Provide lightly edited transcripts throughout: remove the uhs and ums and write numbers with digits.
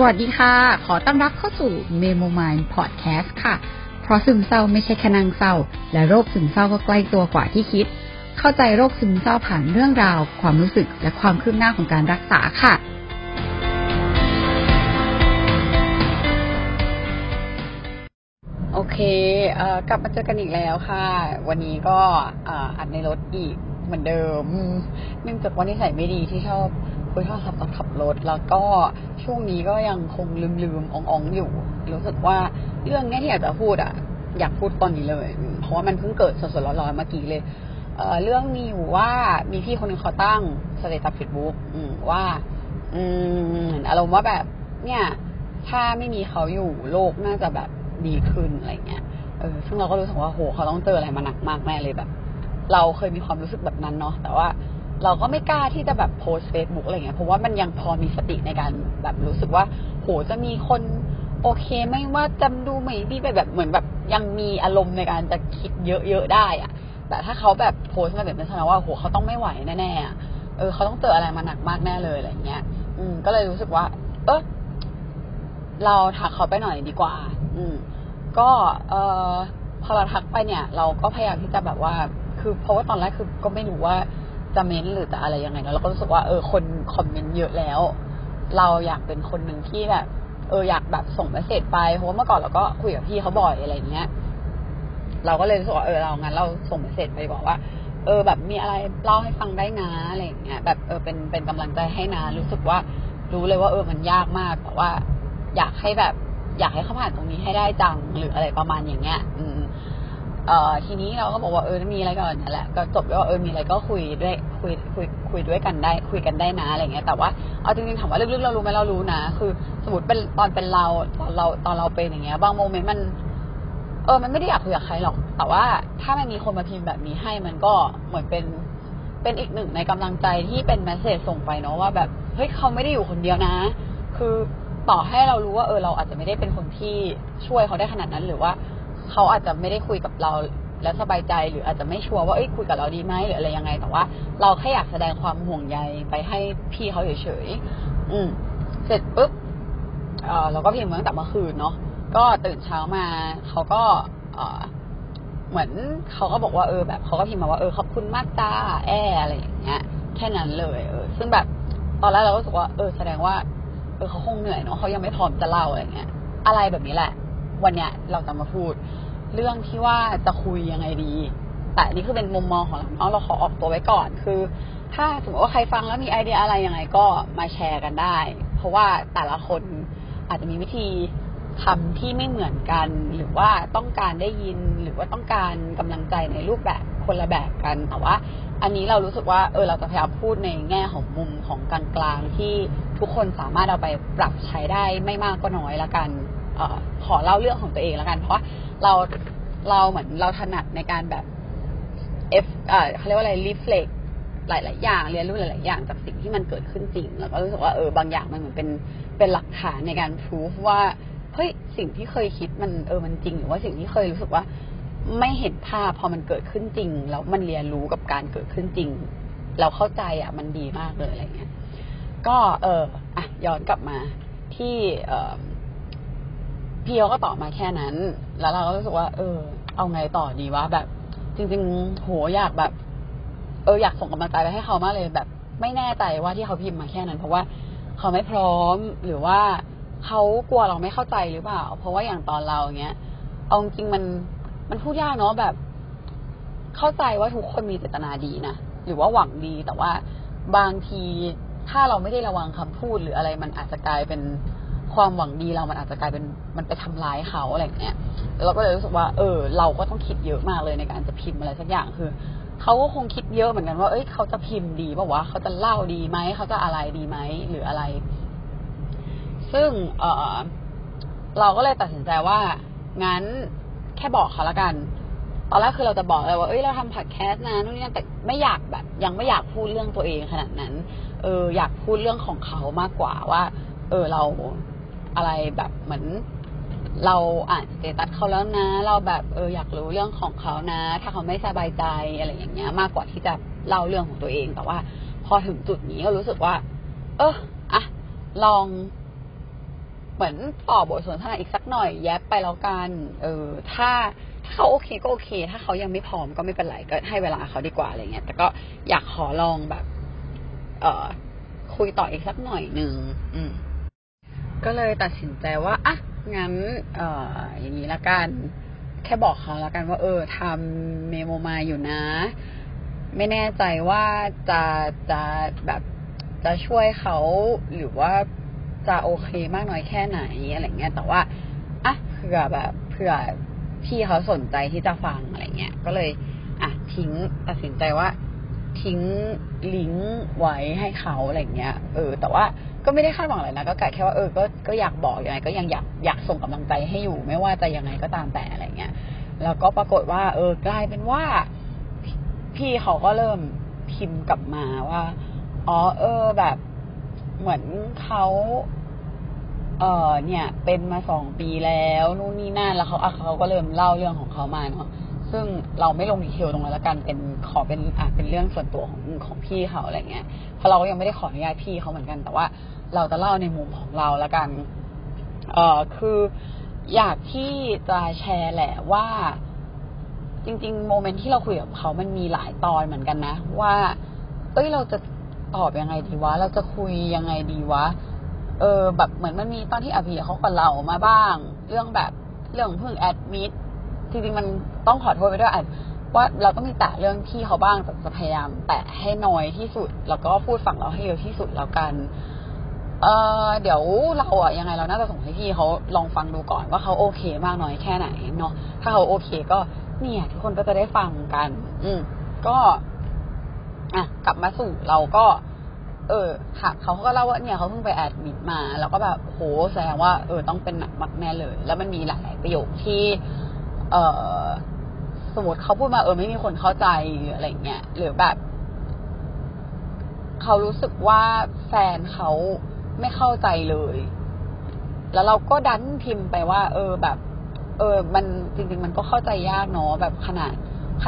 สวัสดีค่ะขอต้อนรับเข้าสู่ Memo Mind Podcast ค่ะเพราะซึมเศร้าไม่ใช่แค่นางเศร้าและโรคซึมเศร้าก็ใกล้ตัวกว่าที่คิดเข้าใจโรคซึมเศร้าผ่านเรื่องราวความรู้สึกและความคืบหน้าของการรักษาค่ะโอเคกลับมาเจอกันอีกแล้วค่ะวันนี้ก็อัดในรถอีกเหมือนเดิมเนื่องจากว่านิสัยไม่ดีที่ชอบคุยโทรศัพท์ตอนขับรถแล้วก็ช่วงนี้ก็ยังคงลืมอ่องๆอยู่รู้สึกว่าเรื่องนี้ที่อยากจะพูดอยากพูดตอนนี้เลยเพราะว่ามันเพิ่งเกิดสดๆร้อนๆเมื่อกี้เลยเรื่องมีอยู่ว่ามีพี่คนนึงเขาตั้งสเตตัส Facebook ว่าอารมณ์ว่าแบบเนี่ยถ้าไม่มีเขาอยู่โลกน่าจะแบบดีขึ้นอะไรเงี้ยซึ่งเราก็รู้สึกว่าโหเขาต้องเจออะไรมาหนักมากแน่เลยแบบเราเคยมีความรู้สึกแบบนั้นเนาะแต่ว่าเราก็ไม่กล้าที่จะแบบโพสเฟซบุ๊กอะไรเงี้ยเพราะว่ามันยังพอมีสติในการแบบรู้สึกว่าโหจะมีคนโอเคไม่ว่าจำดูไม่ดีไปแบบเหมือนแบบยังมีอารมณ์ในการจะคิดเยอะๆได้อะแต่ถ้าเขาแบบโพสมาแบบนั้นแสดงว่าโหเขาต้องไม่ไหวแน่ๆเขาต้องเจออะไรมาหนักมากแน่เลยอะไรเงี้ยก็เลยรู้สึกว่าเราถักเขาไปหน่อยดีกว่าก็พอเราทักไปเนี่ยเราก็พยายามที่จะแบบว่าคือเพราะว่าตอนแรกคือก็ไม่รู้ว่าจะเม้นหรือจะอะไรยังไงเนาะเราก็รู้สึกว่าคนคอมเมนต์เยอะแล้วเราอยากเป็นคนหนึ่งที่แบบอยากแบบส่งเมสเสจไปเพราะว่าเมื่อก่อนเราก็คุยกับพี่เขาบ่อยอะไรเงี้ยเราก็เลยรู้สึกว่าเรางั้นเราส่งเมสเสจไปบอกว่าแบบมีอะไรเล่าให้ฟังได้นะอะไรอย่างเงี้ยแบบเป็นกำลังใจให้นะรู้สึกว่ารู้เลยว่ามันยากมากแต่ว่าอยากให้แบบอยากให้เขาผ่านตรงนี้ให้ได้จังหรืออะไรประมาณอย่างเงี้ยทีนี้เราก็บอกว่ามีอะไรกันนั่นแหละก็จบแล้วว่ามีอะไรก็คุยด้วยกันได้นะอะไรเงี้ยแต่ว่าเอาจริงๆถามว่าลึกๆเรารู้มั้ยเรารู้นะคือสมมุติเป็นตอนเราเป็นอย่างเงี้ยบางโมเมนต์มันมันไม่ได้อยากคุยกับใครหรอกแต่ว่าถ้ามันมีคนมาพิมพ์แบบนี้ให้มันก็เหมือนเป็นอีกหนึ่งในกำลังใจที่เป็นเมสเสจส่งไปเนาะว่าแบบเฮ้ยเขาไม่ได้อยู่คนเดียวนะคือต่อให้เรารู้ว่าเราอาจจะไม่ได้เป็นคนที่ช่วยเขาได้ขนาดนั้นหรือว่าเขาอาจจะไม่ได้คุยกับเราและสบายใจหรืออาจจะไม่ชัวร์ว่าคุยกับเราดีไหมหรืออะไรยังไงแต่ว่าเราแค่อยากแสดงความห่วงใยไปให้พี่เขาเฉยๆเสร็จปุ๊บเราก็พิมพ์มาตั้งแต่เมื่อคืนเนาะก็ตื่นเช้ามาเขาก็เหมือนเขาก็บอกว่าแบบเขาก็พิมพ์มาว่าขอบคุณมากจ้าอะไรอย่างเงี้ยแค่นั้นเลยซึ่งแบบตอนแรกเราก็รู้สึกว่าแสดงว่าเขาคงเหนื่อยเนาะเขายังไม่พร้อมจะเล่าอะไรเงี้ยอะไรแบบนี้แหละวันเนี้ยเราจะมาพูดเรื่องที่ว่าจะคุยยังไงดีแต่นี่คือเป็นมุมมองของเราเราขอออกตัวไว้ก่อนคือถ้าสมมติว่าใครฟังแล้วมีไอเดียอะไรยังไงก็มาแชร์กันได้เพราะว่าแต่ละคนอาจจะมีวิธีคำที่ไม่เหมือนกันหรือว่าต้องการได้ยินหรือว่าต้องการกำลังใจในรูปแบบคนละแบบกันแต่ว่าอันนี้เรารู้สึกว่าเราจะพยายามพูดในแง่ของมุมของกลางๆที่ทุกคนสามารถเอาไปปรับใช้ได้ไม่มากก็น้อยละกันขอเล่าเรื่องของตัวเองแล้วกันเพราะว่าเราเหมือนเราถนัดในการแบบเขาเรียกว่าอะไรรีเฟล็กหลายๆอย่างเรียนรู้หลายๆอย่างจากสิ่งที่มันเกิดขึ้นจริงแล้วก็รู้สึกว่าบางอย่างมันเหมือนเป็นหลักฐานในการพิสูจน์ว่าเฮ้ยสิ่งที่เคยคิดมันมันจริงหรือว่าสิ่งที่เคยรู้สึกว่าไม่เห็นภาพพอมันเกิดขึ้นจริงแล้วมันเรียนรู้กับการเกิดขึ้นจริงเราเข้าใจมันดีมากเลยอะไรเงี้ยก็ย้อนกลับมาที่พี่เขาก็ตอบมาแค่นั้นแล้วเราก็รู้สึกว่าเอาไงต่อดีวะแบบจริงๆโหอยากแบบอยากส่งกำลังใจไปให้เขามากเลยแบบไม่แน่ใจว่าที่เขาพิมพ์มาแค่นั้นเพราะว่าเขาไม่พร้อมหรือว่าเขากลัวเราไม่เข้าใจหรือเปล่าเพราะว่าอย่างตอนเราอย่างเงี้ยเอาจริงมันพูดยากเนาะแบบเข้าใจว่าทุกคนมีเจตนาดีนะหรือว่าหวังดีแต่ว่าบางทีถ้าเราไม่ได้ระวังคำพูดหรืออะไรมันอาจจะกลายเป็นความหวังดีเรามันอาจจะกลายเป็นมันไปทำร้ายเขาอะไรอย่างเงี้ยเราก็เลยรู้สึกว่าเราก็ต้องคิดเยอะมากเลยในการจะพิมพ์อะไรสักอย่างคือเขาก็คงคิดเยอะเหมือนกันว่าเขาจะพิมพ์ดีป่าววะเขาจะเล่าดีไหมเขาจะอะไรดีไหมหรืออะไรซึ่งเราก็เลยตัดสินใจว่างั้นแค่บอกเขาละกันตอนแรกคือเราจะบอกเลยว่าเราทำพอดแคสต์นะนู่นนี่นั่นแต่ไม่อยากแบบยังไม่อยากพูดเรื่องตัวเองขนาดนั้นอยากพูดเรื่องของเขามากกว่าว่าเราอะไรแบบเหมือนเราอ่านสเตตัสเขาแล้วนะเราแบบอยากรู้เรื่องของเขานะถ้าเขาไม่สบายใจอะไรอย่างเงี้ยมากกว่าที่จะเล่าเรื่องของตัวเองแต่ว่าพอถึงจุดนี้ก็รู้สึกว่าลอง เหมือนต่อบทสนทนาอีกสักหน่อยแยบไปแล้วกันถ้าเขาโอเคก็โอเคถ้าเขายังไม่พร้อมก็ไม่เป็นไรก็ให้เวลาเขาดีกว่าอะไรเงี้ยแต่ก็อยากขอลองแบบคุยต่ออีกสักหน่อยนึงก็เลยตัดสินใจว่าอ่ะงั้นอย่างนี้ละกันแค่บอกเขาละกันว่าทำเมโมมาอยู่นะไม่แน่ใจว่าจะแบบจะช่วยเขาหรือว่าจะโอเคมากน้อยแค่ไหนอะไรเงี้ยแต่ว่าอ่ะเผื่อพี่เขาสนใจที่จะฟังอะไรเงี้ยก็เลยอ่ะตัดสินใจว่าทิ้งลิงก์ไว้ให้เขาอะไรเงี้ยแต่ว่าก็ไม่ได้คาดหวังอะไรนะก็แค่ว่าก็อยากบอกยังไงก็ยังอยากส่งกำลังใจให้อยู่ไม่ว่าจะยังไงก็ตามแต่อะไรเงี้ยแล้วก็ปรากฏว่ากลายเป็นว่าพี่เขาก็เริ่มพิมพ์กลับมาว่าแบบเหมือนเขาเนี่ยเป็นมา2ปีแล้วนู่นนี่นั่นแล้วเขาก็เริ่มเล่าเรื่องของเขามาเนาะซึ่งเราไม่ลงดีเทลตรงนั้นละกันเป็นเป็นเรื่องส่วนตัวของพี่เขาอะไรเงี้ยเพราะเราก็ยังไม่ได้ขออนุญาตพี่เขาเหมือนกันแต่ว่าเราจะเล่าในมุมของเราละกันคืออยากที่จะแชร์แหละว่าจริงๆโมเมนต์ที่เราคุยกับเขามันมีหลายตอนเหมือนกันนะว่าเราจะตอบยังไงดีวะเราจะคุยยังไงดีวะแบบเหมือนมันมีตอนที่อภิเขากับเรามาบ้างเรื่องเพิ่งแอดมิดจริงๆมันต้องขอโทษไปด้วยว่าเราก็มีแตะเรื่องที่เขาบ้างแต่จะพยายามแตะให้น้อยที่สุดแล้วก็พูดฝั่งเราให้เยอะที่สุดแล้วกันเดี๋ยวเรายังไงเราน่าจะส่งให้พี่เขาลองฟังดูก่อนว่าเขาโอเคมากน้อยแค่ไหนเนาะถ้าเขาโอเคก็เนี่ยทุกคนก็จะได้ฟังกันก็กลับมาสู่เราก็ค่ะเขาก็เล่าว่าเนี่ยเขาเพิ่งไปแอดมิดมาแล้วก็แบบโหแสดงว่าต้องเป็นหนักมากแน่เลยแล้วมันมีหลายๆประโยคที่สมมติเขาพูดมาไม่มีคนเข้าใจอะไรเงี้ยหรือแบบเขารู้สึกว่าแฟนเขาไม่เข้าใจเลยแล้วเราก็ดันพิมพ์ไปว่าแบบมันจริงๆมันก็เข้าใจยากเนาะแบบข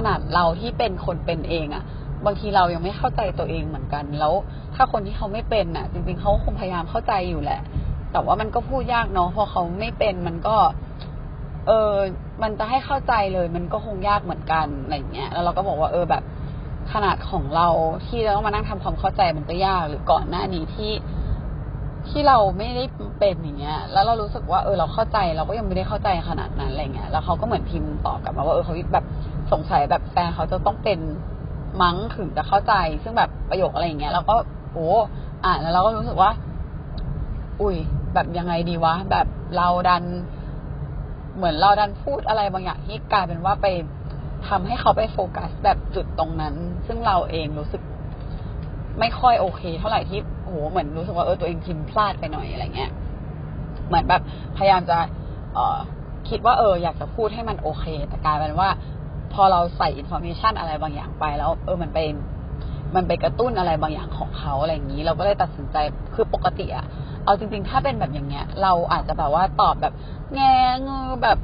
นาดเราที่เป็นคนเป็นเองอะบางทีเรายังไม่เข้าใจตัวเองเหมือนกันแล้วถ้าคนที่เขาไม่เป็นน่ะจริงๆเขาคงพยายามเข้าใจอยู่แหละแต่ว่ามันก็พูดยากเนาะพอเขาไม่เป็นมันก็มันจะให้เข้าใจเลยมันก็คงยากเหมือนกันอะไรเงี้ยแล้วเราก็บอกว่าแบบขนาดของเราที่เราต้องมานั่งทำความเข้าใจมันก็ยากหรือก่อนหน้านี้ที่เราไม่ได้เป็นอย่างเงี้ยแล้วเรารู้สึกว่าเราเข้าใจเราก็ยังไม่ได้เข้าใจขนาดนั้นอะไรเงี้ยแล้วเขาก็เหมือนพิมพ์ตอบกลับมาว่าเขาแบบสงสัยแบบแฟนเขาจะต้องเป็นมั้งถึงจะเข้าใจซึ่งแบบประโยคอะไรอย่างเงี้ยเราก็โอ้อ่านแล้วเราก็รู้สึกว่าอุ้ยแบบยังไงดีวะแบบเราดันพูดอะไรบางอย่างที่กลายเป็นว่าไปทำให้เขาไปโฟกัสแบบจุดตรงนั้นซึ่งเราเองรู้สึกไม่ค่อยโอเคเท่าไหร่ที่โอ้เหมือนรู้สึกว่าตัวเองพิมพ์พลาดไปหน่อยอะไรเงี้ยเหมือนแบบพยายามจะคิดว่าอยากจะพูดให้มันโอเคแต่กลายเป็นว่าพอเราใส่ information อะไรบางอย่างไปแล้วมันไปกระตุ้นอะไรบางอย่างของเขาอะไรอย่างนี้เราก็เลยตัดสินใจคือปกติอะเอาจริงๆถ้าเป็นแบบอย่างเงี้ยเราอาจจะแบบว่าตอบแบบแงงแบบ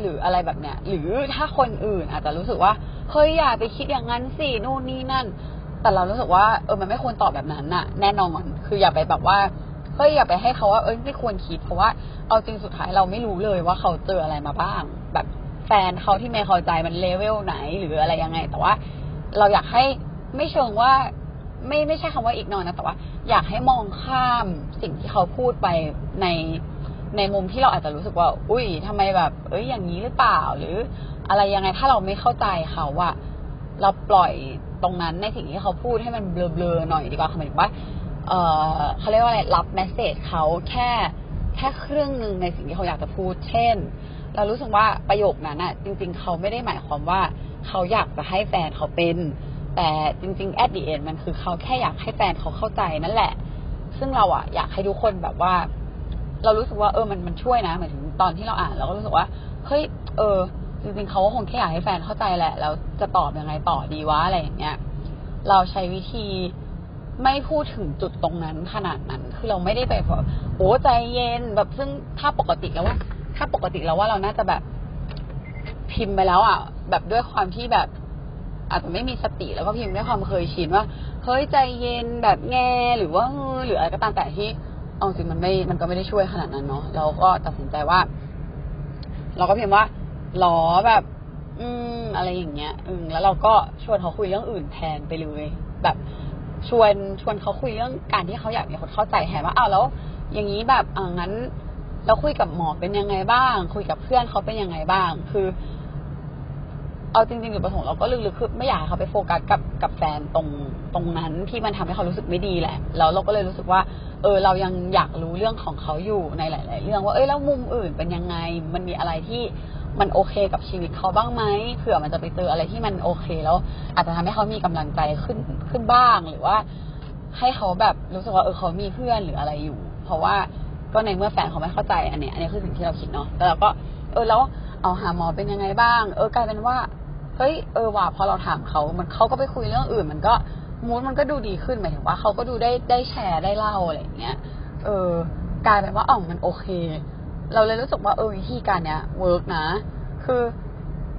หรืออะไรแบบเนี้ยหรือถ้าคนอื่นอาจจะรู้สึกว่าเฮ้ยอย่าไปคิดอย่างนั้นสินู่นนี่นั่นแต่เรารู้สึกว่ามันไม่ควรตอบแบบนั้นน่ะแน่นอนคืออย่าไปแบบว่าเฮ้ยอย่าไปให้เขาว่าไม่ควรคิดเพราะว่าเอาจริงสุดท้ายเราไม่รู้เลยว่าเขาเจออะไรมาบ้างแบบแฟนเขาที่ไม่เข้าใจมันเลเวลไหนหรืออะไรยังไงแต่ว่าเราอยากให้ไม่เชิงว่าไม่ใช่คำว่าอีกนอนนะแต่ว่าอยากให้มองข้ามสิ่งที่เขาพูดไปในมุมที่เราอาจจะรู้สึกว่าอุ้ยทำไมแบบอย่างนี้หรือเปล่าหรืออะไรยังไงถ้าเราไม่เข้าใจเขาอะเราปล่อยตรงนั้นในสิ่งที่เขาพูดให้มันเบลอๆหน่อยดีกว่าหมายถึงว่าเขาเรียกว่าอะไรรับเมสเสจเขาแค่ครึ่งนึงในสิ่งที่เขาอยากจะพูดเช่นเรารู้สึกว่าประโยคนั้นน่ะจริงๆเขาไม่ได้หมายความว่าเขาอยากจะให้แฟนเขาเป็นแต่จริงๆ at the end มันคือเขาแค่อยากให้แฟนเขาเข้าใจนั่นแหละซึ่งเราอ่ะอยากให้ทุกคนแบบว่าเรารู้สึกว่ามันช่วยนะหมายถึงตอนที่เราอ่านเราก็รู้สึกว่าเฮ้ยจริงๆเขาก็คงแค่อยากให้แฟนเข้าใจแหละแล้วจะตอบยังไงต่อดีวะอะไรอย่างเงี้ยเราใช้วิธีไม่พูดถึงจุดตรงนั้นขนาดนั้นคือเราไม่ได้ไปโอ้ใจเย็นแบบซึ่งถ้าปกติแล้วว่าเราน่าจะแบบพิมพ์ไปแล้วอ่ะแบบด้วยความที่แบบอาจจะไม่มีสติแล้วก็พิมพ์ด้วยความเคยชินว่าเฮ้ยใจเย็นแบบแง่หรือว่าหรืออะไรก็ตามแต่ที่ เอาจริงมันก็ไม่ได้ช่วยขนาดนั้นเนาะเราก็ตัดสินใจว่าเราก็เพียงว่าหลอแบบอะไรอย่างเงี้ยแล้วเราก็ชวนเขาคุยเรื่องอื่นแทนไปเลยแบบชวนเขาคุยเรื่องการที่เขาอยากมีคนเข้าใจแทนว่าอ้าวแล้วอย่างนี้แบบงั้นเราคุยกับหมอเป็นยังไงบ้างคุยกับเพื่อนเขาเป็นยังไงบ้างคือเอาจริงๆจุดประสงค์เราก็ลึกๆคือไม่อยากให้เขาไปโฟกัสกับแฟนตรงนั้นที่มันทำให้เขารู้สึกไม่ดีแหละแล้วเราก็เลยรู้สึกว่าเรายังอยากรู้เรื่องของเขาอยู่ในหลายๆเรื่องว่าแล้วมุมอื่นเป็นยังไงมันมีอะไรที่มันโอเคกับชีวิตเขาบ้างไหมเผื่อมันจะไปเจออะไรที่มันโอเคแล้วอาจจะทำให้เขามีกำลังใจขึ้นบ้างหรือว่าให้เขาแบบรู้สึกว่าเขามีเพื่อนหรืออะไรอยู่เพราะว่าก็ในเมื่อแฟนเขาไม่เข้าใจอันนี้คือสิ่งที่เราคิดเนาะแล้วเราก็แล้วเอาหาหมอเป็นยังไงบ้างกลายเป็นว่าเฮ้ยว่าพอเราถามเขามันเขาก็ไปคุยเรื่องอื่นมันก็มูดมันก็ดูดีขึ้นหมายถึงว่าเขาก็ดูได้แชร์ได้เล่าอะไรอย่างเงี้ยกลายเป็นว่ามันโอเคเราเลยรู้สึกว่าวิธีการเนี้ยเวิร์กนะคือ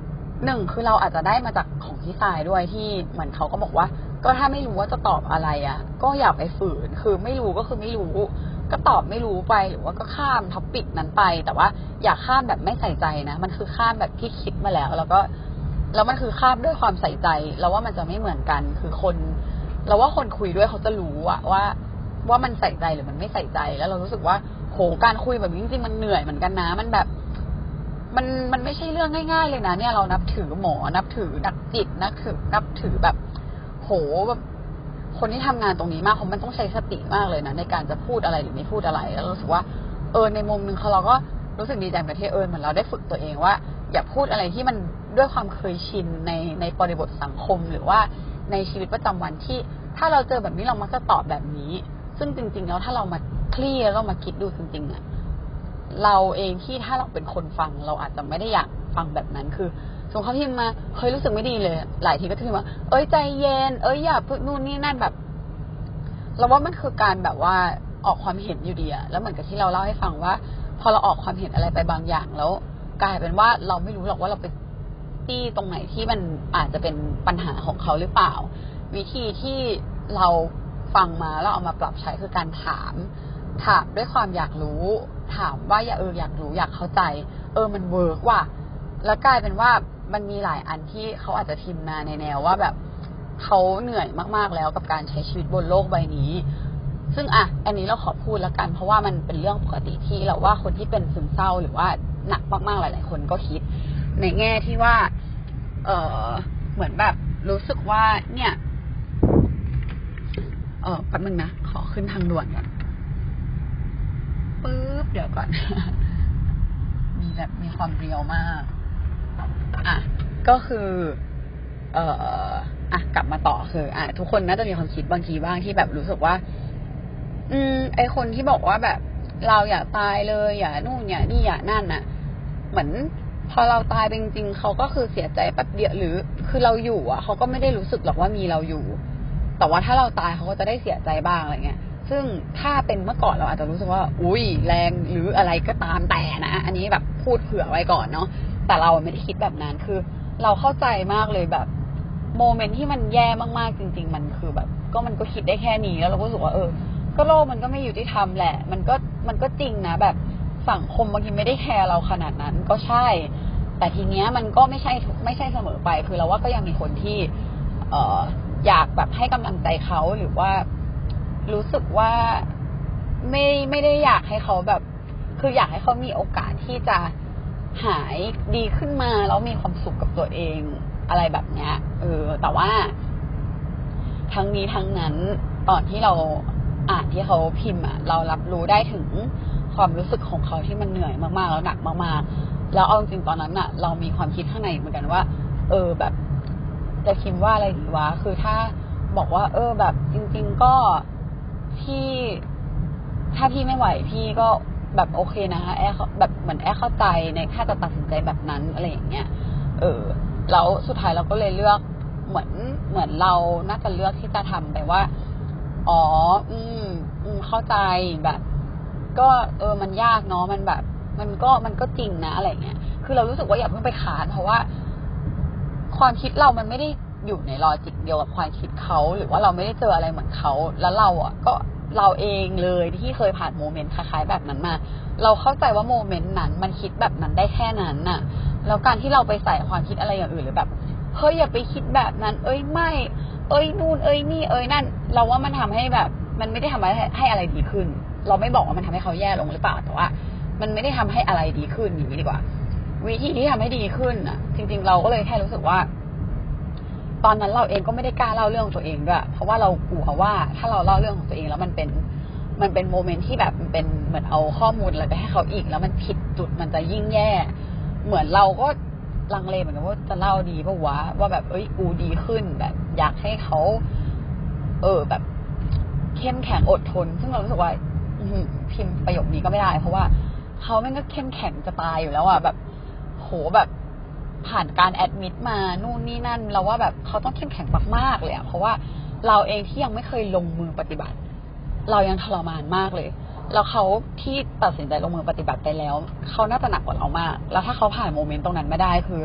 1คือเราอาจจะได้มาจากของที่ทรายด้วยที่เหมือนเขาก็บอกว่าก็ถ้าไม่รู้ว่าจะตอบอะไรอ่ะก็อย่าไปฝืนคือไม่รู้ก็คือไม่รู้ก็ตอบไม่รู้ไปหรือว่าก็ข้ามท็อปปิกนั้นไปแต่ว่าอย่าข้ามแบบไม่ใส่ใจนะมันคือข้ามแบบที่คิดมาแล้วมันคือข้ามด้วยความใส่ใจแล้วว่ามันจะไม่เหมือนกันคือคนเราว่าคนคุยด้วยเขาจะรู้อะว่ามันใส่ใจหรือมันไม่ใส่ใจแล้วเรารู้สึกว่าโหการคุยแบบนี้จริงๆมันเหนื่อยเหมือนกันนะมันแบบมันไม่ใช่เรื่องง่ายๆเลยนะเนี่ยเรานับถือหมอนับถือนักจิตนับถือแบบโหแบบคนที่ทำงานตรงนี้มากมันต้องใช้สติมากเลยนะในการจะพูดอะไรหรือไม่พูดอะไรแล้วรู้สึกว่าในมุมนึงเราก็รู้สึกดีใจกับที่เหมือนเราได้ฝึกตัวเองว่าอย่าพูดอะไรที่มันด้วยความเคยชินในบริบทสังคมหรือว่าในชีวิตประจำวันที่ถ้าเราเจอแบบนี้เรามักจะตอบแบบนี้ซึ่งจริงๆแล้วถ้าเรามาเคลียร์เรามาคิดดูจริงๆอะเราเองที่ถ้าเราเป็นคนฟังเราอาจจะไม่ได้อยากฟังแบบนั้นคือส่งเขาพิมพ์มาเฮ้ยรู้สึกไม่ดีเลยหลายทีก็พิมพ์ว่าใจเย็นอย่าพูดนู่นนี่นั่นแบบเราว่ามันคือการแบบว่าออกความเห็นอยู่ดีอะแล้วเหมือนกับที่เราเล่าให้ฟังว่าพอเราออกความเห็นอะไรไปบางอย่างแล้วกลายเป็นว่าเราไม่รู้หรอกว่าเราไปที่ตรงไหนที่มันอาจจะเป็นปัญหาของเขาหรือเปล่าวิธีที่เราฟังมาแล้วเอามาปรับใช้คือการถามด้วยความอยากรู้ถามว่าอย่าอยากรู้อยากเข้าใจมันเวิร์กว่ะแล้วกลายเป็นว่ามันมีหลายอันที่เขาอาจจะพิมพ์มาในแนวว่าแบบเขาเหนื่อยมากๆแล้วกับการใช้ชีวิตบนโลกใบนี้ซึ่งอันนี้เราขอพูดแล้วกันเพราะว่ามันเป็นเรื่องปกติที่เราว่าคนที่เป็นซึมเศร้าหรือว่าหนักมากๆหลายๆคนก็คิดในแง่ที่ว่าเหมือนแบบรู้สึกว่าเนี่ยแป๊บนึงนะขอขึ้นทางด่วนก่อนปึ๊บเดี๋ยวก่อน มีแบบมีความเรียวมากก็คือกลับมาต่อคือทุกคนน่าจะมีความคิดบางทีบ้างที่แบบรู้สึกว่าไอคนที่บอกว่าแบบเราอย่าตายเลยอย่านู่นอย่านี่อย่านั่นน่ะเหมือนพอเราตายจริงๆเขาก็คือเสียใจแป๊บเดียวหรือคือเราอยู่อ่ะเขาก็ไม่ได้รู้สึกหรอกว่ามีเราอยู่แต่ว่าถ้าเราตายเขาก็จะได้เสียใจบ้างอะไรเงี้ยซึ่งถ้าเป็นเมื่อก่อนเราอาจจะรู้สึกว่าอุ้ยแรงหรืออะไรก็ตามแต่นะอันนี้แบบพูดเผื่อไว้ก่อนเนาะแต่เราไม่ได้คิดแบบนั้นคือเราเข้าใจมากเลยแบบโมเมนต์ที่มันแย่มากๆจริงๆมันคือแบบก็มันก็คิดได้แค่นี้แล้วเราก็รู้สึกว่าก็โลกมันก็ไม่ยุติธรรมแหละมันก็จริงนะแบบสังคมบางทีไม่ได้แคร์เราขนาดนั้นก็ใช่แต่ทีเนี้ยมันก็ไม่ใช่เสมอไปคือเราว่าก็ยังมีคนที่อยากแบบให้กำลังใจเขาหรือว่ารู้สึกว่าไม่ได้อยากให้เขาแบบคืออยากให้เขามีโอกาสที่จะหายดีขึ้นมาแล้วมีความสุขกับตัวเองอะไรแบบเนี้ยแต่ว่าทั้งนี้ทั้งนั้นตอนที่เราอ่านที่เขาพิมพ์เรารับรู้ได้ถึงความรู้สึกของเขาที่มันเหนื่อยมากๆแล้วหนักมากๆแล้วเอาจริงตอนนั้นน่ะเรามีความคิดข้างในเหมือนกันว่าแบบจะคิดว่าอะไรดีวะคือถ้าบอกว่าแบบจริงๆก็พี่ถ้าพี่ไม่ไหวพี่ก็แบบโอเคนะแอร์แบบเหมือนแอร์เข้าใจในถ้าจะตัดสินใจแบบนั้นอะไรอย่างเงี้ยแล้วสุดท้ายเราก็เลยเลือกเหมือนเราน่าจะเลือกที่จะทำไปว่าเข้าใจแบบก็มันยากเนาะมันแบบมันก็จริงนะอะไรเงี้ยคือเรารู้สึกว่าอย่าเพิ่งไปขานเพราะว่าความคิดเรามันไม่ได้อยู่ในลอจิกเดียวกับความคิดเขาหรือว่าเราไม่ได้เจออะไรเหมือนเขาแล้วเราอ่ะก็ เราเองเลยที่เคยผ่านโมเมนต์คล้ายๆแบบนั้นมาเราเข้าใจว่าโมเมนต์นั้นมันคิดแบบนั้นได้แค่นั้นน่ะแล้วการที่เราไปใส่ความคิดอะไรอย่างอื่นหรือแบบเฮ้ยอย่าไปคิดแบบนั้นเอ้ยไม่เอ้ยนู่นเอ้ยนี่เอ้ยนั่นเราว่ามันทำให้แบบมันไม่ได้ทำให้อะไรดีขึ้นเราไม่บอกว่ามันทำให้เขาแย่ลงหรือเปล่าแต่ว่ามันไม่ได้ทำให้อะไรดีขึ้นอย่างนี้ดีกว่าวิธีที่ทำให้ดีขึ้นน่ะจริงๆเราก็เลยแค่รู้สึกว่าตอนนั้นเราเองก็ไม่ได้กล้าเล่าเรื่องตัวเองด้วยเพราะว่าเรากลัวว่าถ้าเราเล่าเรื่องของตัวเองแล้วมันเป็นโมเมนต์ที่แบบมันเป็นเหมือนเอาข้อมูลอะไรไปให้เขาอีกแล้วมันผิดจุดมันจะยิ่งแย่เหมือนเราก็ลังเลเหมือนกันว่าจะเล่าดีป่ะวะว่าแบบเอ้ยกูดีขึ้นแบบอยากให้เขาแบบเข้มแข็งอดทนซึ่งเรารู้สึกว่าพิมพ์ประโยคนี้ก็ไม่ได้เพราะว่าเขาแม่งก็เข้มแข็งจะตายอยู่แล้วอ่ะแบบโหแบบผ่านการแอดมิดมานู่นนี่นั่นเราว่าแบบเขาต้องเข้มแข็งมากๆเลยอ่ะเพราะว่าเราเองที่ยังไม่เคยลงมือปฏิบัติเรายังทรมานมากเลยแล้วเขาที่ตัดสินใจลงมือปฏิบัติไปแล้วเขาน่าจะหนักกว่าเรามากแล้วถ้าเขาผ่านโมเมนต์ตรงนั้นไม่ได้คือ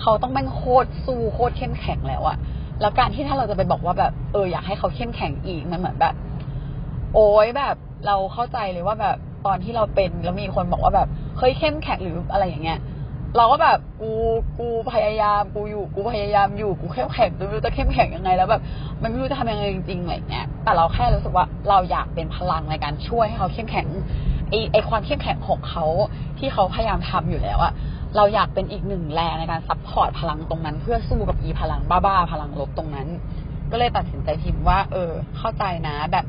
เขาต้องแม่งโคตรสู้โคตรเข้มแข็งแล้วอ่ะแล้วการที่ถ้าเราจะไปบอกว่าแบบอยากให้เขาเข้มแข็งอีกมันเหมือนแบบโอ๊ยแบบเราเข้าใจเลยว่าแบบตอนที่เราเป็นแล้วมีคนบอกว่าแบบเฮ้ยเข้มแข็งหรืออะไรอย่างเงี้ยเราก็แบบกูพยายามกูพยายามอยู่กูเข้มแข็งไม่รู้จะเข้มแข็งยังไงแล้วแบบมันไม่รู้จะทำยังไงจริงๆอะไรเงี้ยแต่เราแค่รู้สึกว่าเราอยากเป็นพลังในการช่วยให้เขาเข้มแข็งไอความเข้มแข็งของเขาที่เขาพยายามทำอยู่แล้วอะเราอยากเป็นอีกหนึ่งแรงในการซัพพอร์ตพลังตรงนั้นเพื่อสู้กับอีพลังบ้าๆพลังลบตรงนั้นก็เลยตัดสินใจพิมพ์ว่าเข้าใจนะแบบ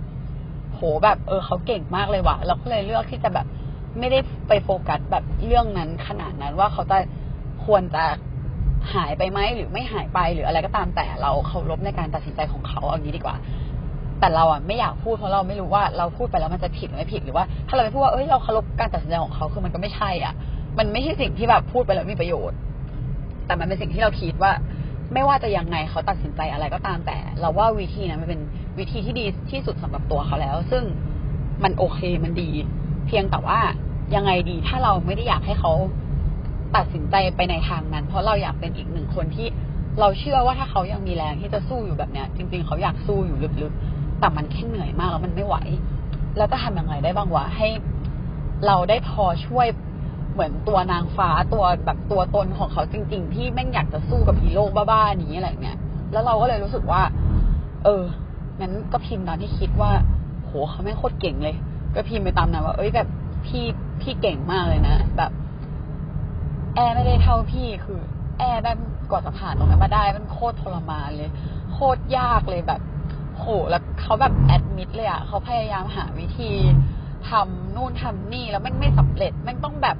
โหแบบเขาเก่งมากเลยว่ะเราก็เลยเลือกที่จะแบบไม่ได้ไปโฟกัสแบบเรื่องนั้นขนาดนั้นว่าเขาจะควรจะหายไปไหมหรือไม่หายไปหรืออะไรก็ตามแต่เราเคารพในการตัดสินใจของเขาเอางี้ดีกว่าแต่เราอ่ะไม่อยากพูดเพราะเราไม่รู้ว่าเราพูดไปแล้วมันจะผิดหรือไม่ผิดหรือว่าถ้าเราไปพูดว่าเราเคารพการตัดสินใจของเขาคือมันก็ไม่ใช่อ่ะมันไม่ใช่สิ่งที่แบบพูดไปแล้วมีประโยชน์แต่มันเป็นสิ่งที่เราคิดว่าไม่ว่าจะยังไงเขาตัดสินใจอะไรก็ตามแต่เราว่าวิธีนั้นมันเป็นวิธีที่ดีที่สุดสำหรับตัวเขาแล้วซึ่งมันโอเคมันดีเพียงแต่ว่ายังไงดีถ้าเราไม่ได้อยากให้เขาตัดสินใจไปในทางนั้นเพราะเราอยากเป็นอีกหนึ่งคนที่เราเชื่อว่าถ้าเขายังมีแรงที่จะสู้อยู่แบบเนี้ยจริงๆเขาอยากสู้อยู่ลึกๆแต่มันแค่เหนื่อยมากแล้วมันไม่ไหวแล้วจะทำยังไงได้บ้างวะให้เราได้พอช่วยเหมือนตัวนางฟ้าตัวแบบตัวตนของเขาจริงๆที่แม่งอยากจะสู้กับฮีโร่บ้าๆนี้อะไรเงี้ยแล้วเราก็เลยรู้สึกว่างั้นก็พิมพ์ตามที่คิดว่าโหเขาแม่งโคตรเก่งเลยก็พิมพ์ไปตามนั้นว่าแบบพี่เก่งมากเลยนะแบบแอร์ไม่ได้เท่าพี่คือแอร์แบบกว่าจะผ่านตรงนั้นมาได้มันโคตรทรมานเลยโคตรยากเลยแบบโหแล้วเขาแบบแอดมิดเลยอ่ะเขาพยายามหาวิธีทำนู่นทำนี่แล้วมันไม่สำเร็จมันต้องแบบ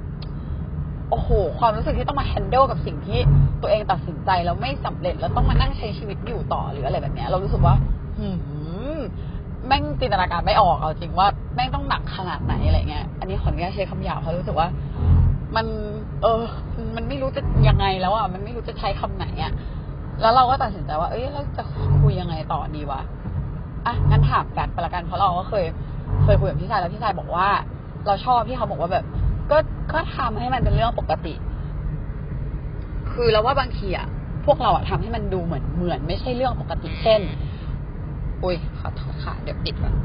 โอ้โหความรู้สึกที่ต้องมาแฮนเดิลกับสิ่งที่ตัวเองตัดสินใจแล้วไม่สำเร็จแล้วต้องมานั่งใช้ชีวิตอยู่ต่อหรืออะไรแบบเนี้ยเรารู้สึกว่าแม่งจินตนาการไม่ออกเอาจริงว่าแม่งต้องหนักขนาดไหนอะไรเงี้ยอันนี้ขออนุญาตใช้คำหยาบเพราะรู้สึกว่ามันมันไม่รู้จะยังไงแล้วอ่ะมันไม่รู้จะใช้คำไหนอ่ะแล้วเราก็ตัดสินใจว่าเราจะคุยยังไงต่อดีวะอ่ะงั้นถามแฟนไปละกันเพราะเราก็เคยคุยกับพี่ชายแล้วพี่ชายบอกว่าเราชอบที่เขาบอกว่าแบบก็ทำให้มันเป็นเรื่องปกติคือเราว่าบางทีอ่ะพวกเราอ่ะทำให้มันดูเหมือนไม่ใช่เรื่องปกติเช่นขอโทษค่ะเดี๋ยวติดก่อน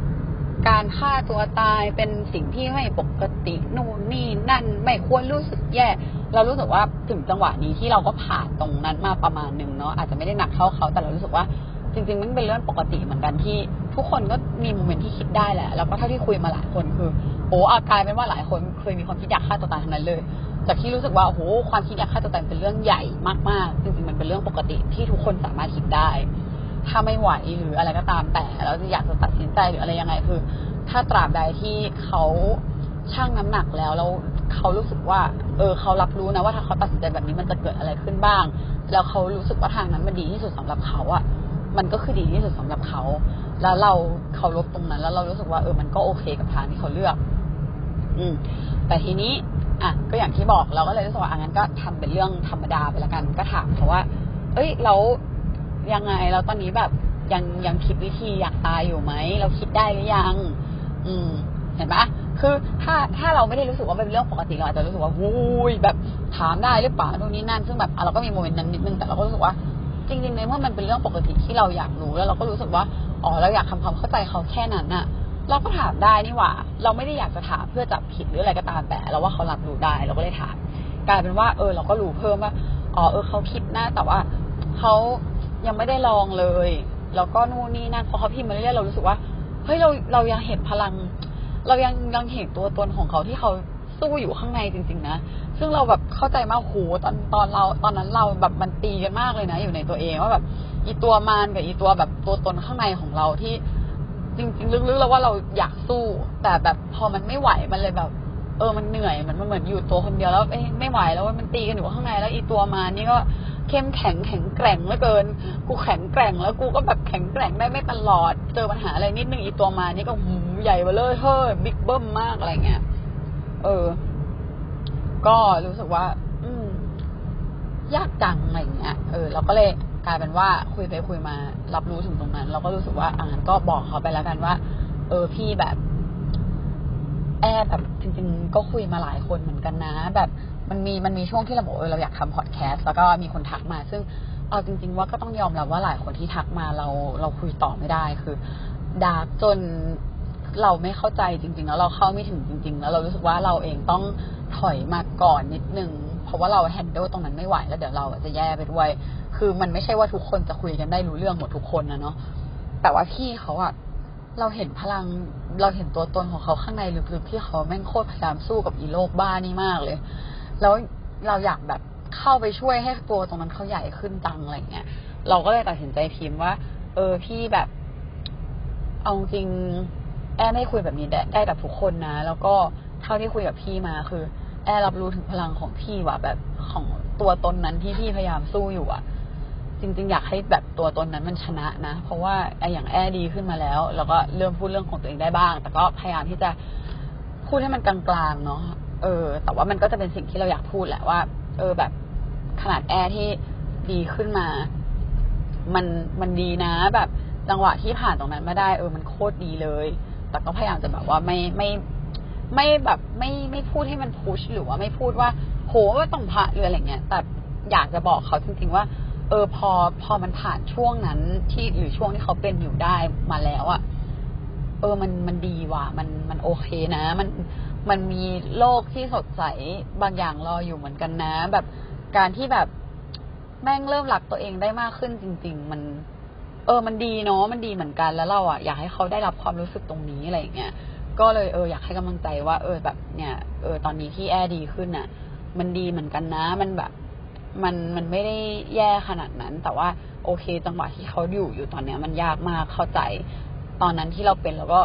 การฆ่าตัวตายเป็นสิ่งที่ไม่ปกตินู่นนี่นั่นไม่ควรรู้สึกแย่เรารู้สึกว่าถึงจังหวะนี้ที่เราก็ผ่านตรงนั้นมาประมาณนึงเนาะอาจจะไม่ได้หนักเท่าเขาแต่เรารู้สึกว่าจริงๆมันเป็นเรื่องปกติเหมือนกันที่ทุกคนก็มีโมเมนต์ที่คิดได้แหละแล้วก็เท่าที่คุยมาหลายคนคือกลายเป็นว่าหลายคนเคยมีความคิดอยากฆ่าตัวตายทั้งนั้นเลยจากที่รู้สึกว่าความคิดอยากฆ่าตัวตายเป็นเรื่องใหญ่มากๆจริงๆมันเป็นเรื่องปกติที่ทุกคนสามารถคิดได้ถ้าไม่ไหวหรืออะไรก็ตามแต่เราจะอยากจะตัดสินใจหรืออะไรยังไงคือถ้าตราบใดที่เขาชั่งน้ำหนักแล้วเขารู้สึกว่าเขารับรู้นะว่าถ้าเขาตัดสินใจแบบนี้มันจะเกิดอะไรขึ้นบ้างแล้วเขารู้สึกว่าทางนั้นมันดีที่สุดสำหรับเขาอ่ะมันก็คือดีที่สุดสำหรับเขาแล้วเราเคารพตรงนั้นแล้วเรารู้สึกว่ามันก็โอเคกับทางที่เขาเลือกแต่ทีนี้อ่ะก็อย่างที่บอกเราก็เลยรู้สึกว่างั้นก็ทำเป็นเรื่องธรรมดาไปละกันก็ถามเขาว่าเรายังไงเราตอนนี้แบบยังคิดวิธีอยากตายอยู่ไหมเราคิดได้หรือยังเห็นปะคือถ้าเราไม่ได้รู้สึกว่าเป็นเรื่องปกติเราอาจจะรู้สึกว่าแบบถามได้หรือเปล่าตรงนี้นั่นซึ่งแบบเราก็มีโมเมนต์นั้นนิดนึงแต่เราก็รู้สึกว่าจริงๆในเมื่อมันเป็นเรื่องปกติที่เราอยากรู้แล้วเราก็รู้สึกว่าเราอยากทำความเข้าใจเขาแค่นั้นน่ะ เราก็ถามได้นี่หว่าเราไม่ได้อยากจะถามเพื่อจับผิดหรืออะไรก็ตามแต่เราว่าเขารับรู้ได้เราก็เลยถามกลายเป็นว่าเราก็รู้เพิ่มว่าเขาคิดนะแต่ว่าเขายังไม่ได้ลองเลยแล้วก็นู่นนี่นั่นพอเขาพิมพ์มาเรื่อยๆเรารู้สึกว่าเฮ้ยเรายังเห็นพลังเรายังเห็นตัวตนของเขาที่เขาสู้อยู่ข้างในจริงๆนะซึ่งเราแบบเข้าใจมากโหตอนนั้นเราแบบมันตีกันมากเลยนะอยู่ในตัวเองว่าแบบอีตัวมารกับอีตัวแบบตัวตนข้างในของเราที่จริงๆลึกๆแล้วว่าเราอยากสู้แต่แบบพอมันไม่ไหวมันเลยแบบมันเหนื่อยมันเหมือนอยู่ตัวคนเดียวแล้วไม่ไหวแล้วมันตีกันอยู่ข้างในแล้วอีตัวมารนี่ก็เข้มแข็งแข็งแกร่งเหลือเกินกูแข็งแกร่งแล้วกูก็แบบแข็งแกร่งได้ไม่ตลอดเจอปัญหาอะไรนิดนึงอีตัวมารนี่ก็หูใหญ่เบ้อเลยเฮ้ยบิ๊กเบิ้มมากอะไรเงี้ยก็รู้สึกว่ายากจังอะไรเงี้ยเราก็เลยกลายเป็นว่าคุยไปคุยมารับรู้ถึงตรงนั้นเราก็รู้สึกว่างั้นก็บอกเขาไปแล้วกันว่าพี่แบบแบบจริงๆก็คุยมาหลายคนเหมือนกันนะแบบมันมีช่วงที่เราบอกเราอยากทำพอดแคสต์แล้วก็มีคนทักมาซึ่งเอาจริงๆว่าก็ต้องยอมรับว่าหลายคนที่ทักมาเราคุยต่อไม่ได้คือดาร์กจนเราไม่เข้าใจจริงๆแล้วเราเข้าไม่ถึงจริงๆแล้วเรารู้สึกว่าเราเองต้องถอยมาก่อนนิดนึงเพราะว่าเราแฮนเดิลตรงนั้นไม่ไหวแล้วเดี๋ยวเราจะแย่ไปด้วยคือมันไม่ใช่ว่าทุกคนจะคุยกันได้รู้เรื่องหมดทุกคนนะเนาะแต่ว่าพี่เขาอะเราเห็นพลังเราเห็นตัวตนของเขาข้างในลึกๆที่เขาแม่งโคตรพยายามสู้กับอีโลกบ้านี่มากเลยแล้วเราอยากแบบเข้าไปช่วยให้ตัวตรงนั้นเขาใหญ่ขึ้นตังอะไรเงี้ยเราก็เลยตัดสินใจพิมพ์ว่าพี่แบบเอาจริงแอนให้คุยแบบนี้ได้กับทุกคนนะแล้วก็เท่าที่คุยกับพี่มาคือแอนรับรู้ถึงพลังของพี่ว่ะแบบของตัวตนนั้นที่พี่พยายามสู้อยู่อ่ะจริงๆอยากให้แบบตัวตนนั้นมันชนะนะเพราะว่าอย่างแอดีขึ้นมาแล้วแล้วก็เริ่มพูดเรื่องของตัวเองได้บ้างแต่ก็พยายามที่จะพูดให้มันกลางๆเนาะแต่ว่ามันก็จะเป็นสิ่งที่เราอยากพูดแหละว่าแบบขนาดแอที่ดีขึ้นมามันดีนะแบบจังหวะที่ผ่านตรงนั้นมาได้มันโคตรดีเลยแต่ก็พยายามจะแบบว่าไม่แบบไม่พูดให้มันพุชหรือว่าไม่พูดว่าโหว่าต้องพะหรืออะไรเงี้ยแต่อยากจะบอกเขาจริงๆว่าพอมันผ่านช่วงนั้นที่หรือช่วงที่เขาเป็นอยู่ได้มาแล้วอ่ะมันดีว่ะมันโอเคนะมันมีโลกที่สดใสบางอย่างรออยู่เหมือนกันนะแบบการที่แบบแม่งเริ่มหลักตัวเองได้มากขึ้นจริงๆมันมันดีเนาะมันดีเหมือนกันแล้วเราอ่ะอยากให้เขาได้รับความรู้สึกตรงนี้อะไรอย่างเงี้ยก็เลยอยากให้กำลังใจว่าแบบเนี่ยตอนนี้ที่แอดีขึ้นน่ะมันดีเหมือนกันนะมันแบบมันไม่ได้แย่ขนาดนั้นแต่ว่าโอเคจังหวะที่เขาอยู่ตอนเนี้ยมันยากมากเข้าใจตอนนั้นที่เราเป็นแล้วก็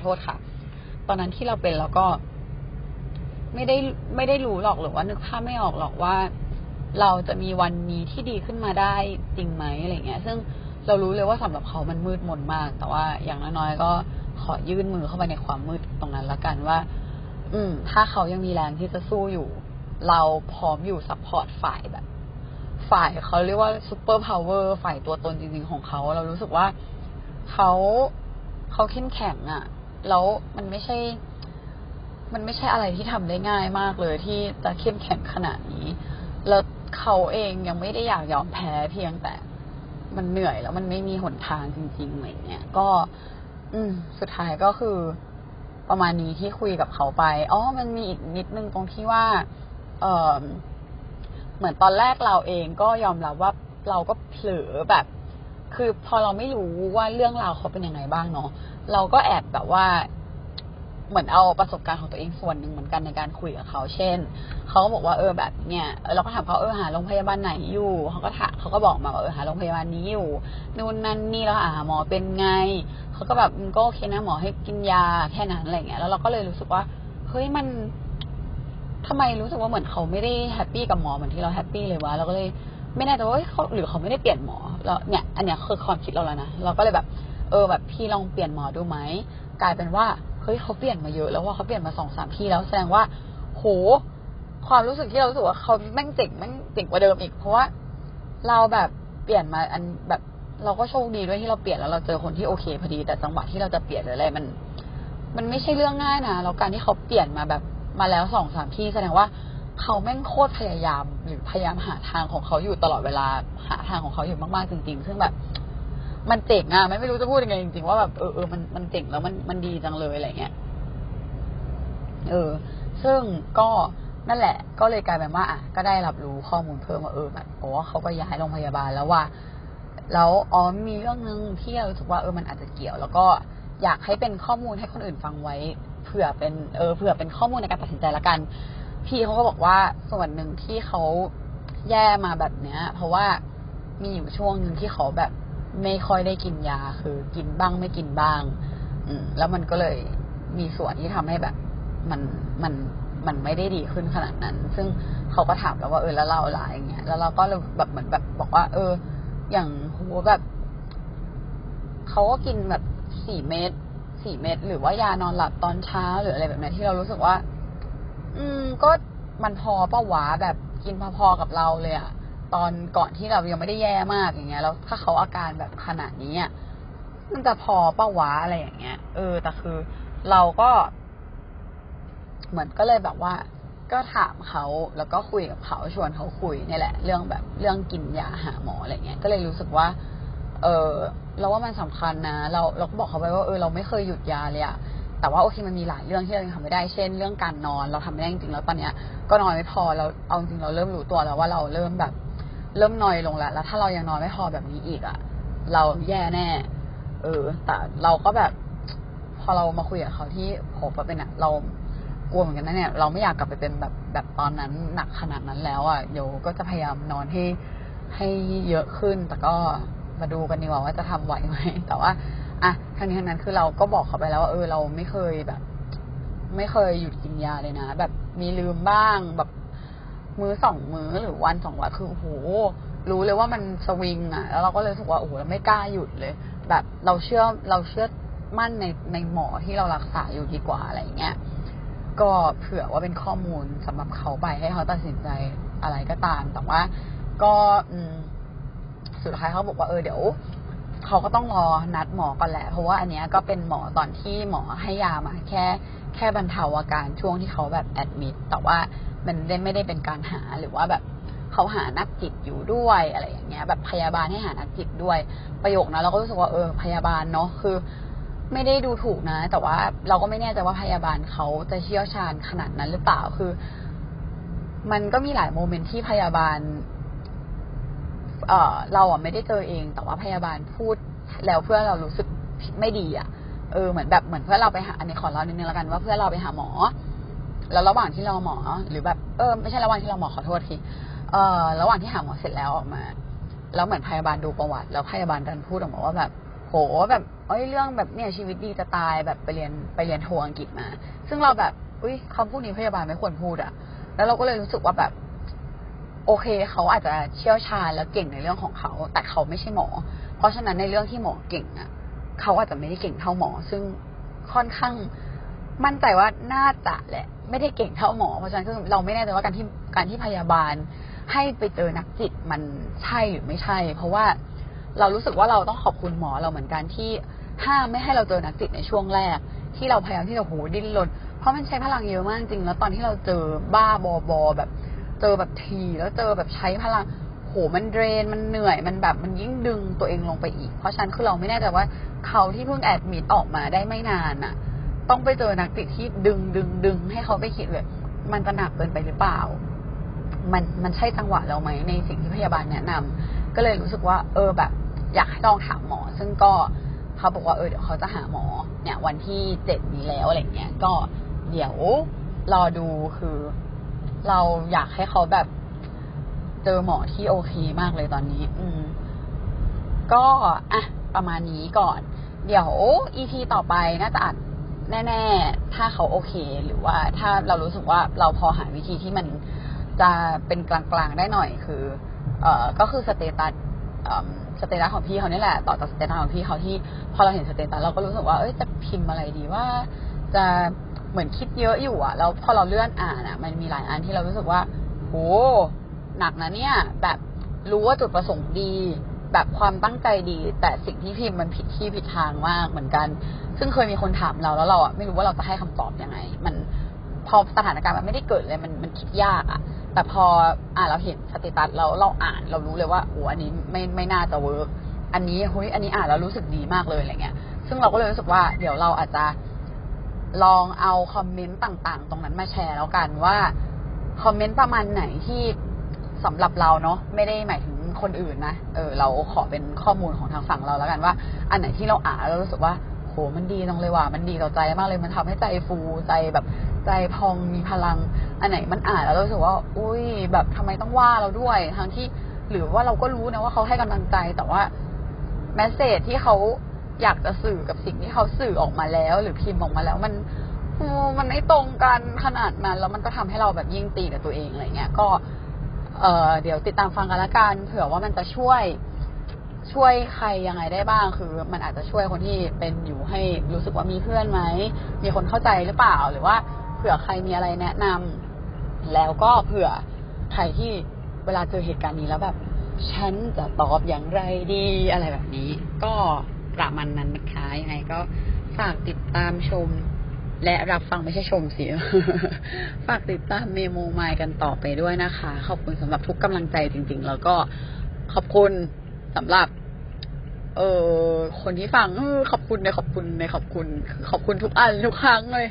โทษค่ะตอนนั้นที่เราเป็นแล้วก็ไม่ได้รู้หรอกหรือว่านึกภาพไม่ออกหรอกว่าเราจะมีวันนี้ที่ดีขึ้นมาได้จริงไหมอะไรเงี้ยซึ่งเรารู้เลยว่าสำหรับเขามันมืดมนมากแต่ว่าอย่างน้อยๆก็ขอยื่นมือเข้าไปในความมืดตรงนั้นละกันว่าถ้าเขายังมีแรงที่จะสู้อยู่เราพร้อมอยู่ซัพพอร์ตฝ่ายแบบฝ่ายเขาเรียกว่าซุปเปอร์พาวเวอร์ฝ่ายตัวตนจริงๆของเขาเรารู้สึกว่าเขาเข้มแข็งอ่ะแล้วมันไม่ใช่อะไรที่ทำได้ง่ายมากเลยที่จะเข้มแข็งขนาดนี้แล้วเขาเองยังไม่ได้อยากยอมแพ้เพียงแต่มันเหนื่อยแล้วมันไม่มีหนทางจริงๆอะไรเงี้ยก็สุดท้ายก็คือประมาณนี้ที่คุยกับเขาไปมันมีอีกนิดนึงตรงที่ว่าเหมือนตอนแรกเราเองก็ยอมรับว่าเราก็เผลอแบบคือพอเราไม่รู้ว่าเรื่องราวเขาเป็นยังไงบ้างเนาะเราก็แอบแบบว่าเหมือนเอาประสบการณ์ของตัวเองส่วนหนึ่งเหมือนกันในการคุยกับเขาเช่นเขาบอกว่าแบบเนี่ยเราก็ถามเขาหาโรงพยาบาลไหนอยู่เขาก็ถามเขาก็บอกมาว่าหาโรงพยาบาลนี้อยู่นู่นนั่นนี่แล้วหมอเป็นไงเขาก็แบบก็โอเคนะหมอให้กินยาแค่นั้นอะไรเงี้ยแล้วเราก็เลยรู้สึกว่าเฮ้ยมันทำไมรู้สึกว่าเหมือนเขาไม่ได้แฮปปี้กับหมอเหมือนที่เราแฮปปี้เลยวะเราก็เลยไม่แน่ใจว่าเขาหรือเขาไม่ได้เปลี่ยนหมอแล้วเนี่ยอันเนี้ยคือความคิดเราแล้วนะเราก็เลยแบบแบบพี่ลองเปลี่ยนหมอดูไหมกลายเป็นว่าเฮ้ยเขาเปลี่ยนมาเยอะแล้วว่าเขาเปลี่ยนมา 2-3 ที่แล้วแสดงว่าโหความรู้สึกที่เรารู้สึกว่าเขาแม่งเจ๋งกว่าเดิมอีกเพราะว่าเราแบบเปลี่ยนมาอันแบบเราก็โชคดีด้วยที่เราเปลี่ยนแล้วเราเจอคนที่โอเคพอดีแต่จังหวะที่เราจะเปลี่ยนอะไรมันไม่ใช่เรื่องง่ายนะแล้วการที่เขาเปลี่ยนมาแบบมาแล้ว 2-3 ที่แสดงว่าเขาแม่งโคตรพยายามหรือพยายามหาทางของเขาอยู่ตลอดเวลาหาทางของเขาอยู่มากๆจริงๆซึ่งแบบ มันเจ๋งอ่ะไม่รู้จะพูดยังไงจริงๆว่าแบบเออมันเจ๋งแล้วมันดีจังเลยอะไรเงี้ยซึ่งก็นั่นแหละก็เลยกลายเป็นว่าอ่ะก็ได้รับรู้ข้อมูลเพิ่มว่าแบบโอ้เขาก็ย้ายโรงพยาบาลแล้วว่าแล้วอ๋อมีเรื่องนึงที่เรารู้สึกว่ามันอาจจะเกี่ยวแล้วก็อยากให้เป็นข้อมูลให้คนอื่นฟังไว้เผื่อเป็นข้อมูลในการตัดสินใจละกันพี่เขาก็บอกว่าส่วนหนึ่งที่เขาแย่มาแบบเนี้ยเพราะว่ามีอยู่ช่วงนึงที่เขาแบบไม่ค่อยได้กินยาคือกินบ้างไม่กินบ้างแล้วมันก็เลยมีส่วนที่ทำให้แบบมันไม่ได้ดีขึ้นขนาดนั้นซึ่งเขาก็ถามแล้วว่าแล้วเราอะไรอย่างเงี้ยแล้วเราก็แบบเหมือนแบบบอกว่าอย่างหูแบบเขาก็กินแบบ4 เม็ดหรือว่ายานอนหลับตอนเช้าหรืออะไรแบบนี้ที่เรารู้สึกว่าก็มันพอป่ะวะแบบกินพอๆกับเราเลยอะตอนก่อนที่เรายังไม่ได้แย่มากอย่างเงี้ยแล้วถ้าเขาอาการแบบขนาดนี้มันจะพอป่ะวะอะไรอย่างเงี้ยแต่คือเราก็เหมือนก็เลยแบบว่าก็ถามเขาแล้วก็คุยกับเขาชวนเขาคุยนี่แหละเรื่องแบบเรื่องกินยาหาหมออะไรเงี้ยก็เลยรู้สึกว่าเราว่ามันสำคัญนะเราก็บอกเขาไปว่าเราไม่เคยหยุดยาเลยอะแต่ว่าโอเคมันมีหลายเรื่องที่เรายังทำไม่ได้เช่นเรื่องการนอนเราทำไม่ได้จริงๆแล้วตอนเนี้ยก็นอนไม่พอเราเอาจริงเราเริ่มรู้ตัวแล้วว่าเราเริ่มแบบเริ่มนอยลงแล้วถ้าเรายังนอนไม่พอแบบนี้อีกอะเราแย่แน่แต่เราก็แบบพอเรามาคุยกับเขาที่ผมเป็นอะเรากลัวเหมือนกันนะเนี่ยเราไม่อยากกลับไปเป็นแบบตอนนั้นหนักขนาดนั้นแล้วอ่ะเดี๋ยวก็จะพยายามนอนให้เยอะขึ้นแต่ก็มาดูกันดีกว่าว่าจะทำไหวไหมแต่ว่าอ่ะทั้งนั้นคือเราก็บอกเขาไปแล้วว่าเราไม่เคยแบบไม่เคยหยุดกินยาเลยนะแบบมีลืมบ้างแบบมื้อ2มื้อหรือวัน2วันคือโอ้โหรู้เลยว่ามันสวิงอ่ะแล้วเราก็เลยรู้สึกว่าโอ้โหเราไม่กล้าหยุดเลยแบบเราเชื่อมั่นในหมอที่เรารักษาอยู่ดีกว่าอะไรอย่างเงี้ยก็เผื่อว่าเป็นข้อมูลสำหรับเขาไปให้เขาตัดสินใจอะไรก็ตามแต่ว่าก็สุดท้ายเขาบอกว่าเดี๋ยวเขาก็ต้องรอนัดหมอก่อนแหละเพราะว่าอันเนี้ยก็เป็นหมอตอนที่หมอให้ยามาแค่บรรเทาอาการช่วงที่เขาแบบแอดมิดแต่ว่ามันไม่ได้เป็นการหาหรือว่าแบบเขาหานักจิตอยู่ด้วยอะไรอย่างเงี้ยแบบพยาบาลให้หานักจิตด้วยประโยคนะเราก็รู้สึกว่าพยาบาลเนาะคือไม่ได้ดูถูกนะแต่ว่าเราก็ไม่แน่ใจว่าพยาบาลเขาจะเชี่ยวชาญขนาดนั้นหรือเปล่าคือมันก็มีหลายโมเมนต์ที่พยาบาลเราอ่ะไม่ได้เจอเองแต่ว่าพยาบาลพูดแล้วเพื่อเรารู้สึกไม่ดีอ่ะเหมือนเพื่อเราไปหาอันนี้ขอเล่านิดนึงแล้วกันว่าเพื่อเราไปหาหมอแล้วระหว่างที่รอหมอหรือแบบไม่ใช่ระหว่างที่รอหมอขอโทษทีระหว่างที่หาหมอเสร็จแล้วออกมาแล้วเหมือนพยาบาลดูประวัติแล้วพยาบาลดันพูดออกมาว่าแบบโหแบบเรื่องแบบเนี่ยชีวิตดีจะตายแบบไปเรียนโทอังกฤษมาซึ่งเราแบบอุ้ยคำพูดนี้พยาบาลไม่ควรพูดอ่ะแล้วเราก็เลยรู้สึกว่าแบบโอเคเขาอาจจะเชี่ยวชาญและเก่งในเรื่องของเขาแต่เขาไม่ใช่หมอเพราะฉะนั้นในเรื่องที่หมอเก่งอ่ะเขาอาจจะไม่ได้เก่งเท่าหมอซึ่งค่อนข้างมั่นใจว่าน่าจะแหละไม่ได้เก่งเท่าหมอเพราะฉะนั้นคือเราไม่แน่ใจว่าการที่พยาบาลให้ไปเจอนักจิตมันใช่หรือไม่ใช่เพราะว่าเรารู้สึกว่าเราต้องขอบคุณหมอเราเหมือนกันที่ห้ามไม่ให้เราเจอนักจิตในช่วงแรกที่เราพยายามที่จะดิ้นรนเพราะมันใช้พลังเยอะมากจริงแล้วตอนที่เราเจอบ้าบอแบบเจอแบบทีแล้วเจอแบบใช้พลังมันเดรนมันเหนื่อยมันแบบมันยิ่งดึงตัวเองลงไปอีกเพราะฉะนั้นคือเราไม่แน่ใจว่าเขาที่เพิ่งแอดมิดออกมาได้ไม่นานน่ะต้องไปเจอนักจิตที่ดึงให้เขาไปคิดแบบมันจะหนักเกินไปหรือเปล่ามันใช่จังหวะเราไหมในสิ่งที่พยาบาลแนะนำก็เลยรู้สึกว่าแบบอยากให้ลองถามหมอซึ่งก็เขาบอกว่าเดี๋ยวเขาจะหาหมอเนี่ยวันที่7นี้แล้วอะไรเงี้ยก็เดี๋ยวรอดูคือเราอยากให้เขาแบบเจอหมอที่โอเคมากเลยตอนนี้ก็อ่ะประมาณนี้ก่อนเดี๋ยว EP ต่อไปน่าจะอัดแน่ๆถ้าเขาโอเคหรือว่าถ้าเรารู้สึกว่าเราพอหาวิธีที่มันจะเป็นกลางๆได้หน่อยคือก็คือสเตตัสของพี่เขานี่แหละต่อจากสเตตัสของพี่เขาที่พอเราเห็นสเตตัสเราก็รู้สึกว่าจะพิมพ์อะไรดีว่าจะเหมือนคิดเยอะอยู่อ่ะแล้วพอเราเลื่อนอ่านอ่ะมันมีหลายอันที่เรารู้สึกว่าโหหนักนะเนี่ยแบบรู้ว่าจุดประสงค์ดีแบบความตั้งใจดีแต่สิ่งที่พิมพ์มันผิดที่ผิดทางมากเหมือนกันซึ่งเคยมีคนถามเราแล้วเราอ่ะไม่รู้ว่าเราจะให้คำตอบยังไงมันพอสถานการณ์มันไม่ได้เกิดเลยมันคิดยากอ่ะแต่พอเราเห็นสเตตัสเราอ่านเรารู้เลยว่าโอ้อันนี้ไม่น่าจะเวิร์ก อันนี้เฮ้ยอันนี้อ่านแล้วรู้สึกดีมากเลยอะไรเงี้ยซึ่งเราก็เลยรู้สึกว่าเดี๋ยวเราอาจจะลองเอาคอมเมนต์ต่างๆตรงนั้นมาแชร์แล้วกันว่าคอมเมนต์ประมาณไหนที่สำหรับเราเนาะไม่ได้หมายถึงคนอื่นนะเราขอเป็นข้อมูลของทางฝั่งเราแล้วกันว่าอันไหนที่เราอ่านแล้วรู้สึกว่าโหมันดีจังเลยว่ะมันดีต่อใจมากเลยมันทำให้ใจฟูใจแบบใจพองมีพลังอันไหนมันอ่านแล้วรู้สึกว่าอุ้ยแบบทำไมต้องว่าเราด้วยทั้งที่หรือว่าเราก็รู้นะว่าเขาให้กำลังใจแต่ว่าเมสเสจที่เขาอยากจะสื่อกับสิ่งที่เขาสื่อออกมาแล้วหรือพิมพ์ออกมาแล้วมันไม่ตรงกันขนาดนั้นแล้วมันก็ทำให้เราแบบยิ่งตีกับตัวเองอะไรเงี้ยก็เดี๋ยวติดตามฟังกันละกันเผื่อว่ามันจะช่วยใครยังไงได้บ้างคือมันอาจจะช่วยคนที่เป็นอยู่ให้รู้สึกว่ามีเพื่อนไหมมีคนเข้าใจหรือเปล่าหรือว่าเผื่อใครมีอะไรแนะนำแล้วก็เผื่อใครที่เวลาเจอเหตุการณ์นี้แล้วแบบฉันจะตอบอย่างไรดีอะไรแบบนี้ก็ประมาณนั้นนะคะยังไงก็ฝากติดตามชมและรับฟังไม่ใช่ชมสิ ฝากติดตามMemo Mindกันต่อไปด้วยนะคะขอบคุณสำหรับทุกกำลังใจจริงๆแล้วก็ขอบคุณสำหรับคนที่ฟังขอบคุณทุกอันทุกครั้งเลย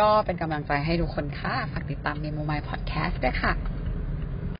ก็เป็นกำลังใจให้ทุกคนค่ะฝากติดตามMemo Mind Podcast ด้วยค่ะ